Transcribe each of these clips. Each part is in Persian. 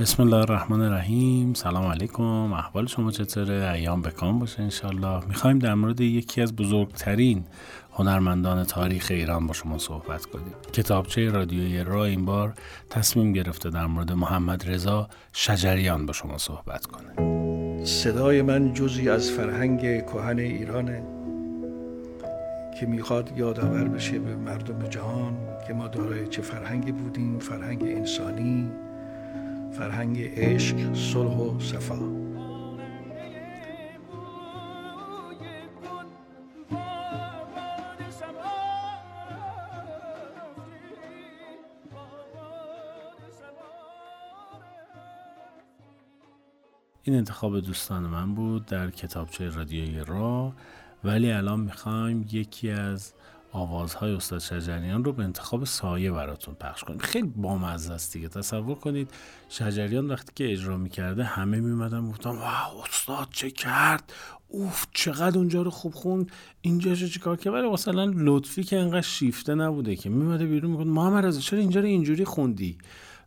بسم الله الرحمن الرحیم. سلام علیکم، احوال شما چطوره؟ ایام بکام باشه انشالله. میخوایم در مورد یکی از بزرگترین هنرمندان تاریخ ایران با شما صحبت کنیم. کتابچه رادیوی راه این بار تصمیم گرفته در مورد محمد رضا شجریان با شما صحبت کنه. صدای من جزئی از فرهنگ کهن ایرانه که میخواد یادآور بشه به مردم جهان که ما دارای چه فرهنگی بودیم، فرهنگ انسانی، فرهنگ عشق، صلح و صفا. این انتخاب دوستان من بود در کتابچه رادیوی راه، ولی الان میخوایم یکی از آوازهای استاد شجریان رو به انتخاب سایه براتون پخش کنیم. خیلی بامزه است دیگه. تصور کنید شجریان وقتی که اجرا میکرده همه میمدن گفتن واو استاد چه کرد، اوف چقدر اونجا رو خوب خوند، اینجاشو چیکار کرد. ولی مثلا لطفی که انقدر شیفته نبوده که میمده بیرون میگفت محمد رضا چرا اینجا رو اینجوری خوندی؟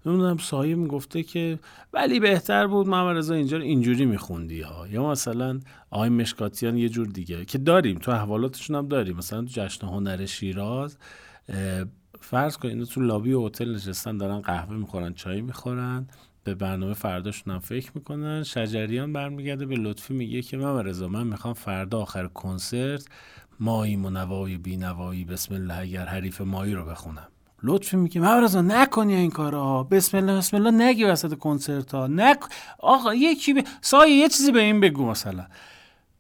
نمیدونم سایه میگفته که ولی بهتر بود محمد رضا اینجا رو اینجوری میخوندی ها. یا مثلا آقای مشکاتیان یه جور دیگه که داریم تو احوالاتشون هم داریم. مثلا تو جشن هنر شیراز فرض کن اینا تو لابی هتل نشستن دارن قهوه میخورن چای میخورن به برنامه فرداشون هم فکر میکنن. شجریان برمیگرده به لطفی میگه که محمد رضا من میخوام فردا آخر کنسرت ماییم و نوای بی نوایی بسم الله اگر حریف مایی رو بخونم. لطفی میگه محمد رضا نکنی این کارها، بسم الله بسم الله نگی وسط کنسرت ها، آقا یکی سایه یه چیزی به این بگو مثلا.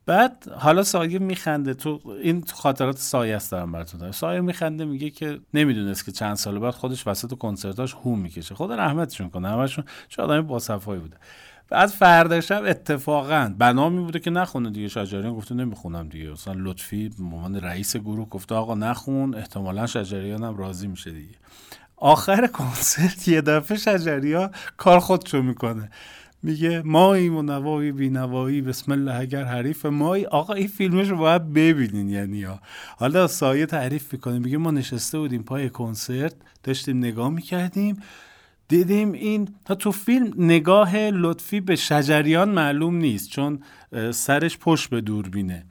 بعد حالا سایه میخنده، تو این خاطرات سایه است دارم براتون دارم. سایه میخنده میگه که نمیدونست که چند سال بعد خودش وسط کنسرتاش هوم میکشه. خدا رحمتشون کنه همشون، چه آدمی باصفایی بوده. بعد فردا شب اتفاقا بنا می بوده که نخونه دیگه. شجریان گفته نمیخونم دیگه. اصلا لطفی به عنوان رئیس گروه گفته آقا نخون، احتمالا شجریان هم راضی میشه دیگه. آخر کنسرت یه دفعه شجریان کار خودشو میکنه، میگه ماییم و نوایی بی نوایی بسم الله اگر حریف مایی. آقا این فیلمش رو باید ببینین. یعنی حالا سایه تعریف میکنه، میگه ما نشسته بودیم پای کنسرت داشتیم نگاه میکردیم دیدیم این تا تو فیلم نگاه لطفی به شجریان معلوم نیست چون سرش پشت به دوربینه،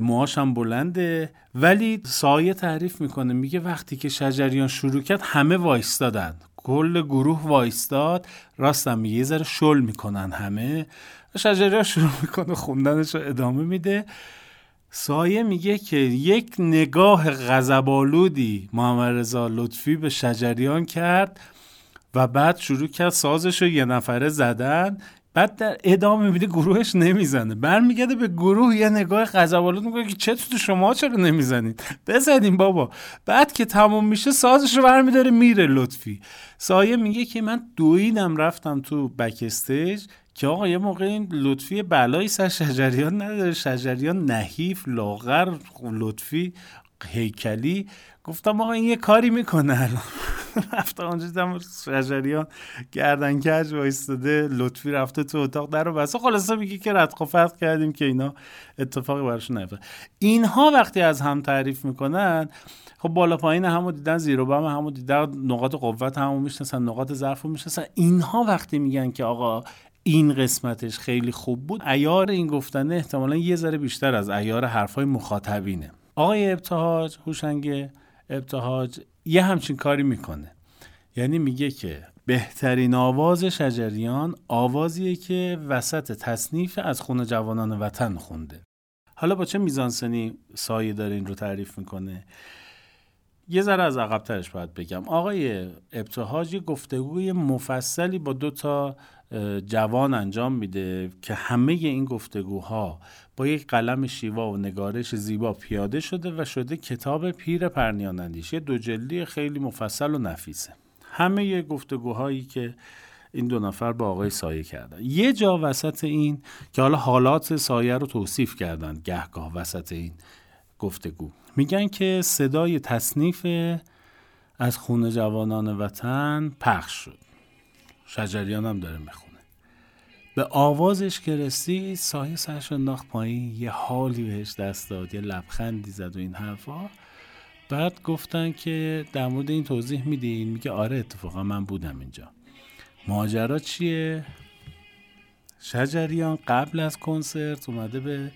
موهاش هم بلنده. ولی سایه تعریف میکنه میگه وقتی که شجریان شروع کرد همه وایستادن، کل گروه وایستاد، راستم یه ذره شل میکنن همه. شجریان شروع میکنه خوندنش رو ادامه میده. سایه میگه که یک نگاه غضب‌آلودی محمد رضا لطفی به شجریان کرد و بعد شروع کرد سازش رو یه نفره زدن. بعد در ادامه میبینه گروهش نمیزنه، برمیگرده به گروه یه نگاه غضب‌آلود میکنه که چه تو شما چرا نمیزنید، بزنین بابا. بعد که تموم میشه سازش رو برمیداره میره لطفی. سایه میگه که من دویدم رفتم تو بک استیج که آقا یه موقع این لطفی بلایی سر شجریان نداره. شجریان نحیف، لاغر، لطفی هیکلی. گفتم آقا این یه کاری میکنه. رفته آنجا دیدم شجریان گردنکج وایستاده، لطفی رفته تو اتاق در رو بسته. خلاصه میگه که ردخ و فتخ کردیم که اینا اتفاقی براشون نیفتاد. اینها وقتی از هم تعریف میکنن خب بالا پایین همو دیدن، زیر و بم همو دیدن، نقاط قوت همو میشناسن، نقاط ضعف رو میشناسن. اینها وقتی میگن که آقا این قسمتش خیلی خوب بود، عیار این گفتنه احتمالاً یه ذره بیشتر از عیار حرفای مخاطبینه. آقای ابتهاج، هوشنگ ابتهاج، یه همچین کاری میکنه. یعنی میگه که بهترین آواز شجریان آوازیه که وسط تصنیف از خون جوانان وطن خونده. حالا با چه میزانسنی سایه داره این رو تعریف میکنه؟ یه ذره از عقبترش باید بگم. آقای ابتهاج گفتگوی مفصلی با 2 جوان انجام میده که همه این گفتگوها با یک قلم شیوا و نگارش زیبا پیاده شده و شده کتاب پیر پرنیان اندیش، 2 جلدی خیلی مفصل و نفیسه. همه گفتگوهایی که این 2 نفر با آقای سایه کردن. یه جا وسط این که حالا حالات سایه رو توصیف کردن، گهگاه وسط این گفتگو میگن که صدای تصنیف از خون جوانان وطن پخش شد. شجریان هم داره میخونه. به آوازش که رسید سایه سرش انداخت پایین، یه حالی بهش دست داد، یه لبخندی زد و این حرفا. بعد گفتن که در مورد این توضیح میدین؟ میگه آره اتفاقا من بودم اینجا. ماجرا چیه؟ شجریان قبل از کنسرت اومده به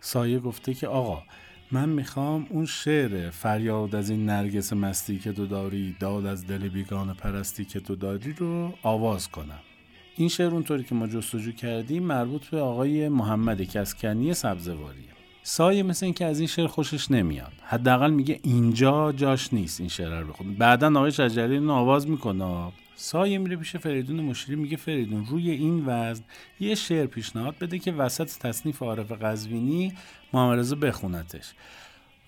سایه گفته که آقا من میخوام اون شعر فریاد از این نرگس مستی که تو داری، داد از دل بیگانه پرستی که تو داری رو آواز کنم. این شعر اونطوری که ما جستجو کردیم مربوط به آقای محمد کسکنی سبزواریه. سایه مثل این که از این شعر خوشش نمیاد، حداقل میگه اینجا جاش نیست این شعر رو بخونه. بعدن آقای شجریان آواز میکنه. سایه میره پیش فریدون و مشیری میگه فریدون روی این وزن یه شعر پیشنهاد بده که وسط تصنیف عارف قزوینی محمد رضا بخونتش.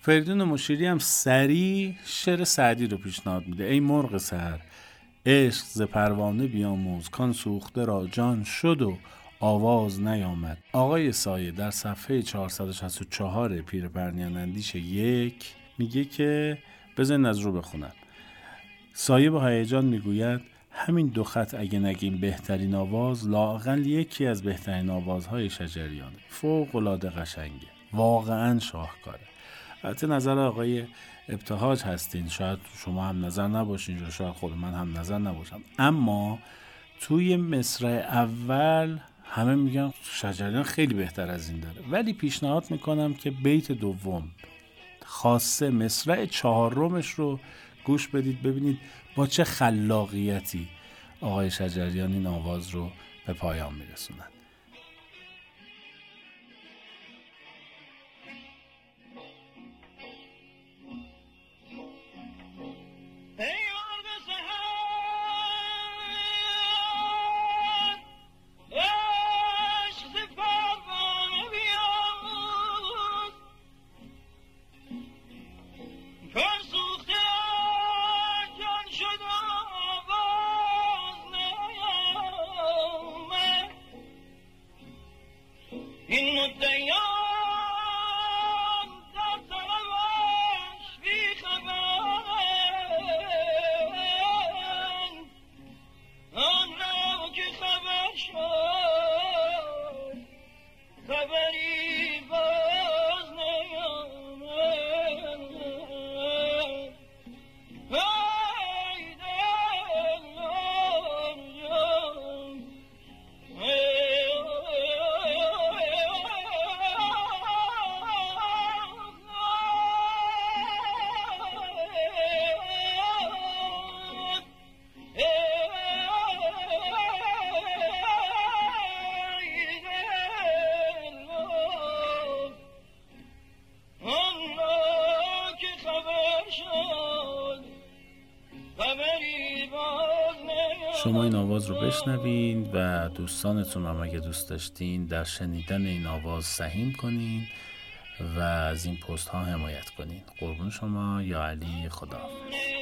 فریدون و مشیری هم سریع شعر سعدی رو پیشنهاد میده. ای مرغ سحر عشق ز پروانه بیاموز، کان سوخته را جان شد و آواز نیامد. آقای سایه در صفحه 464 پیر پرنیان اندیش 1 میگه که بزن از رو بخونم. سایه با هیجان میگوید همین 2 خط اگه نگیم بهترین آواز، لااقل یکی از بهترین آوازهای شجریان، فوق العاده قشنگه، واقعا شاهکاره. البته نظر آقای ابتهاج هستین، شاید شما هم نظر نباشین، شاید خود من هم نظر نباشم، اما توی مصرع اول همه میگن شجریان خیلی بهتر از این داره، ولی پیشنهاد میکنم که بیت دوم خاصه مصرع 4 رو گوش بدید، ببینید با چه خلاقیتی آقای شجریان این آواز رو به پایان میرسونند. شما این آواز رو بشنوین و دوستانتون هم اگه دوست داشتین در شنیدن این آواز سهیم کنین و از این پست ها حمایت کنین. قربون شما یا علی، خداحافظ.